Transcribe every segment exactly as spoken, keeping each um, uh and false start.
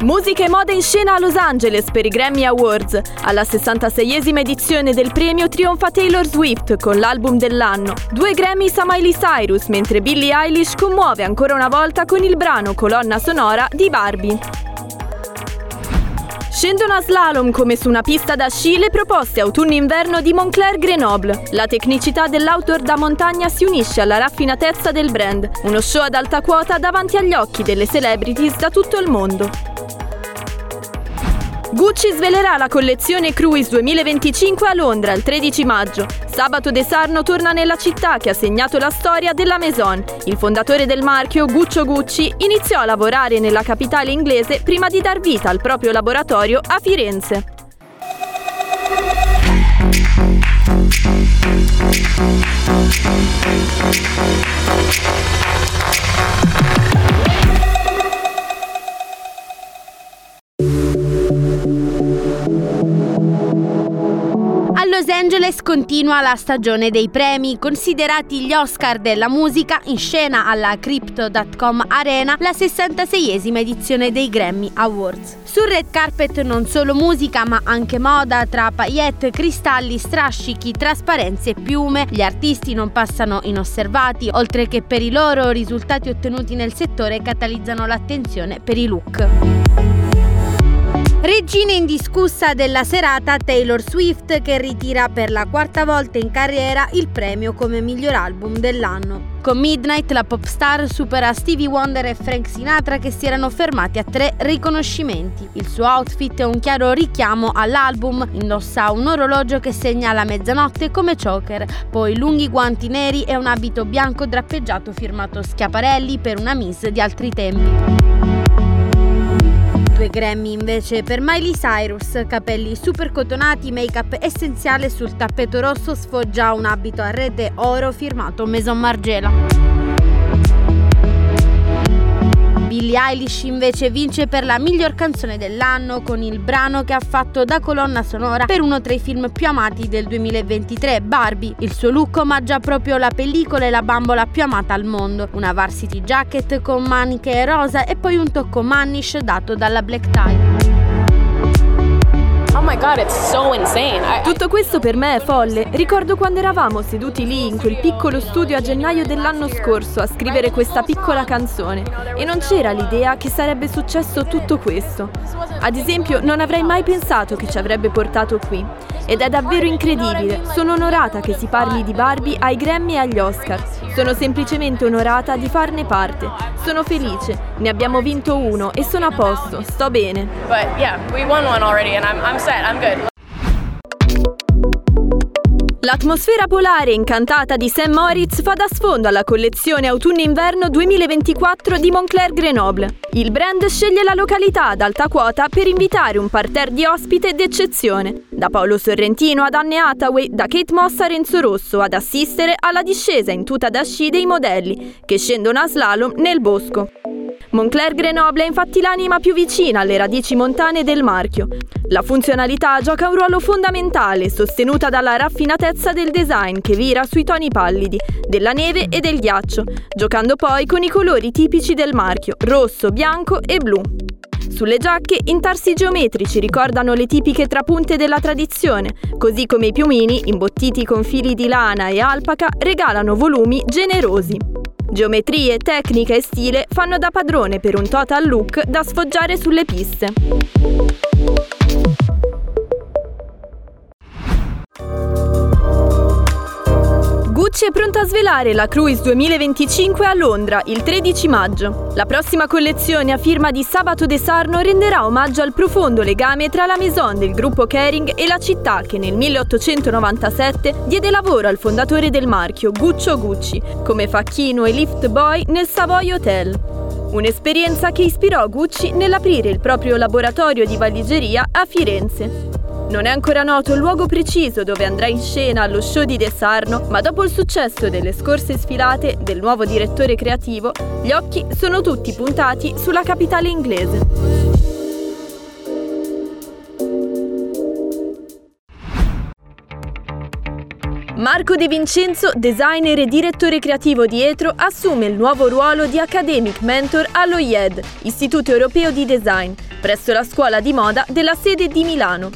Musica e moda in scena a Los Angeles per i Grammy Awards. Alla sessantaseiesima edizione del premio trionfa Taylor Swift con l'album dell'anno. Due Grammy a Miley Cyrus, mentre Billie Eilish commuove ancora una volta con il brano colonna sonora di Barbie. Scendono a slalom come su una pista da sci le proposte autunno-inverno di Moncler Grenoble. La tecnicità dell'outdoor da montagna si unisce alla raffinatezza del brand. Uno show ad alta quota davanti agli occhi delle celebrities da tutto il mondo. Gucci svelerà la collezione Cruise duemilaventicinque a Londra il tredici maggio. Sabato De Sarno torna nella città che ha segnato la storia della Maison. Il fondatore del marchio, Guccio Gucci, iniziò a lavorare nella capitale inglese prima di dar vita al proprio laboratorio a Firenze. Los Angeles continua la stagione dei premi, considerati gli Oscar della musica, in scena alla Crypto punto com Arena la sessantaseiesima edizione dei Grammy Awards. Sul red carpet non solo musica ma anche moda, tra paillette, cristalli, strascichi, trasparenze e piume. Gli artisti non passano inosservati, oltre che per i loro risultati ottenuti nel settore catalizzano l'attenzione per i look. Regina indiscussa della serata Taylor Swift, che ritira per la quarta volta in carriera il premio come miglior album dell'anno. Con Midnight la pop star supera Stevie Wonder e Frank Sinatra, che si erano fermati a tre riconoscimenti. Il suo outfit è un chiaro richiamo all'album, indossa un orologio che segna la mezzanotte come choker, poi lunghi guanti neri e un abito bianco drappeggiato firmato Schiaparelli per una miss di altri tempi. Due Grammy invece per Miley Cyrus, capelli super cotonati, make-up essenziale sul tappeto rosso, sfoggia un abito a rete oro firmato Maison Margiela. Billie Eilish invece vince per la miglior canzone dell'anno con il brano che ha fatto da colonna sonora per uno tra i film più amati del duemilaventitré, Barbie. Il suo look omaggia proprio la pellicola e la bambola più amata al mondo, una varsity jacket con maniche rosa e poi un tocco mannish dato dalla black tie. Oh my God, it's so insane. I... Tutto questo per me è folle. Ricordo quando eravamo seduti lì in quel piccolo studio a gennaio dell'anno scorso a scrivere questa piccola canzone e non c'era l'idea che sarebbe successo tutto questo. Ad esempio, non avrei mai pensato che ci avrebbe portato qui. Ed è davvero incredibile. Sono onorata che si parli di Barbie ai Grammy e agli Oscar. Sono semplicemente onorata di farne parte. Sono felice. Ne abbiamo vinto uno e sono a posto. Sto bene. But yeah, we won one already and I'm, I'm set. I'm good. L'atmosfera polare e incantata di Saint Moritz fa da sfondo alla collezione autunno-inverno duemilaventiquattro di Moncler Grenoble. Il brand sceglie la località ad alta quota per invitare un parterre di ospite d'eccezione, da Paolo Sorrentino ad Anne Hathaway, da Kate Moss a Renzo Rosso, ad assistere alla discesa in tuta da sci dei modelli, che scendono a slalom nel bosco. Moncler Grenoble è infatti l'anima più vicina alle radici montane del marchio. La funzionalità gioca un ruolo fondamentale, sostenuta dalla raffinatezza del design che vira sui toni pallidi, della neve e del ghiaccio, giocando poi con i colori tipici del marchio, rosso, bianco e blu. Sulle giacche, intarsi geometrici ricordano le tipiche trapunte della tradizione, così come i piumini, imbottiti con fili di lana e alpaca, regalano volumi generosi. Geometrie, tecnica e stile fanno da padrone per un total look da sfoggiare sulle piste. Gucci è pronta a svelare la Cruise duemilaventicinque a Londra il tredici maggio. La prossima collezione a firma di Sabato De Sarno renderà omaggio al profondo legame tra la maison del gruppo Kering e la città che nel milleottocentonovantasette diede lavoro al fondatore del marchio, Guccio Gucci, come facchino e lift boy nel Savoy Hotel. Un'esperienza che ispirò Gucci nell'aprire il proprio laboratorio di valigeria a Firenze. Non è ancora noto il luogo preciso dove andrà in scena allo show di De Sarno, ma dopo il successo delle scorse sfilate del nuovo direttore creativo, gli occhi sono tutti puntati sulla capitale inglese. Marco De Vincenzo, designer e direttore creativo di Etro, assume il nuovo ruolo di Academic Mentor allo I E D, Istituto Europeo di Design, presso la scuola di moda della sede di Milano.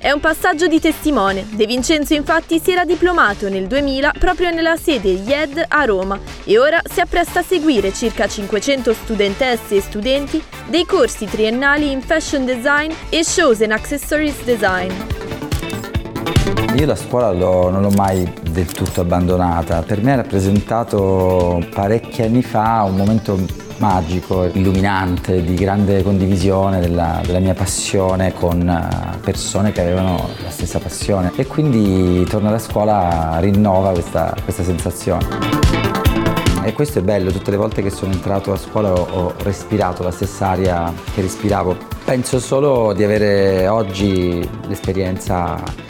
È un passaggio di testimone. De Vincenzo infatti si era diplomato nel duemila proprio nella sede I E D a Roma e ora si appresta a seguire circa cinquecento studentesse e studenti dei corsi triennali in Fashion Design e Shows and Accessories Design. Io la scuola l'ho, non l'ho mai del tutto abbandonata, per me ha rappresentato parecchi anni fa un momento magico, illuminante, di grande condivisione della, della mia passione con persone che avevano la stessa passione e quindi tornare a scuola rinnova questa, questa sensazione. E questo è bello, tutte le volte che sono entrato a scuola ho, ho respirato la stessa aria che respiravo. Penso solo di avere oggi l'esperienza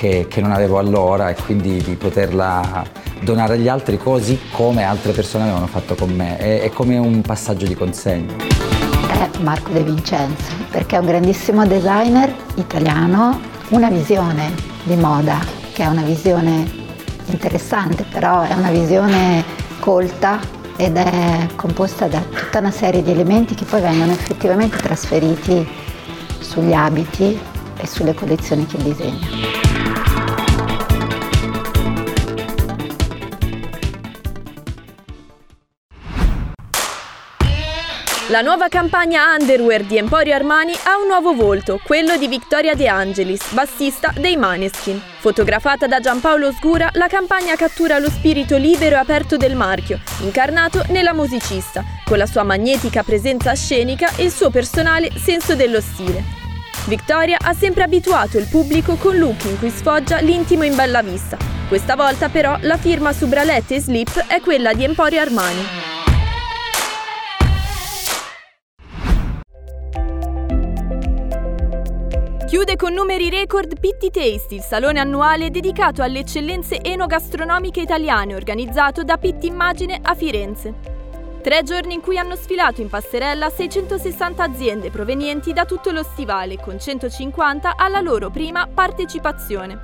Che, che non avevo allora e quindi di poterla donare agli altri così come altre persone avevano fatto con me. È, è come un passaggio di consegna. È Marco De Vincenzo, perché è un grandissimo designer italiano, una visione di moda, che è una visione interessante, però è una visione colta ed è composta da tutta una serie di elementi che poi vengono effettivamente trasferiti sugli abiti e sulle collezioni che disegna. La nuova campagna underwear di Emporio Armani ha un nuovo volto, quello di Victoria De Angelis, bassista dei Maneskin. Fotografata da Giampaolo Sgura, la campagna cattura lo spirito libero e aperto del marchio, incarnato nella musicista, con la sua magnetica presenza scenica e il suo personale senso dello stile. Victoria ha sempre abituato il pubblico con look in cui sfoggia l'intimo in bella vista. Questa volta però la firma su bralette e slip è quella di Emporio Armani. Chiude con numeri record Pitti Tasty, il salone annuale dedicato alle eccellenze enogastronomiche italiane organizzato da Pitti Immagine a Firenze. Tre giorni in cui hanno sfilato in passerella seicentosessanta aziende provenienti da tutto lo stivale, con centocinquanta alla loro prima partecipazione.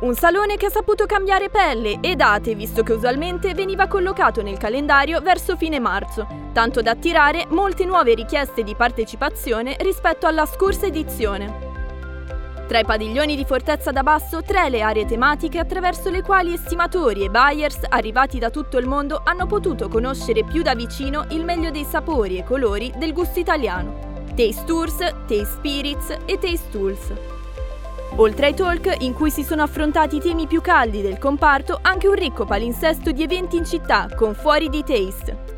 Un salone che ha saputo cambiare pelle e date, visto che usualmente veniva collocato nel calendario verso fine marzo, tanto da attirare molte nuove richieste di partecipazione rispetto alla scorsa edizione. Tra i padiglioni di Fortezza da Basso, tre le aree tematiche attraverso le quali estimatori e buyers arrivati da tutto il mondo hanno potuto conoscere più da vicino il meglio dei sapori e colori del gusto italiano. Taste Tours, Taste Spirits e Taste Tools. Oltre ai talk, in cui si sono affrontati i temi più caldi del comparto, anche un ricco palinsesto di eventi in città, con Fuori di Taste.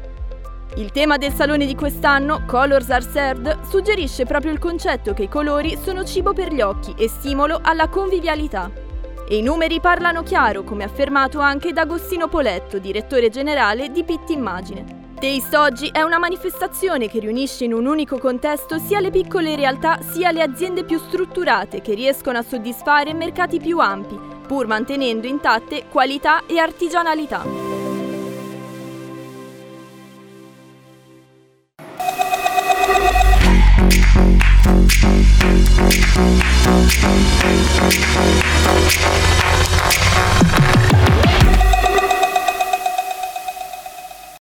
Il tema del salone di quest'anno, Colors are Served, suggerisce proprio il concetto che i colori sono cibo per gli occhi e stimolo alla convivialità. E i numeri parlano chiaro, come affermato anche da Agostino Poletto, direttore generale di Pitti Immagine. Taste oggi è una manifestazione che riunisce in un unico contesto sia le piccole realtà sia le aziende più strutturate che riescono a soddisfare mercati più ampi, pur mantenendo intatte qualità e artigianalità. We'll be right back.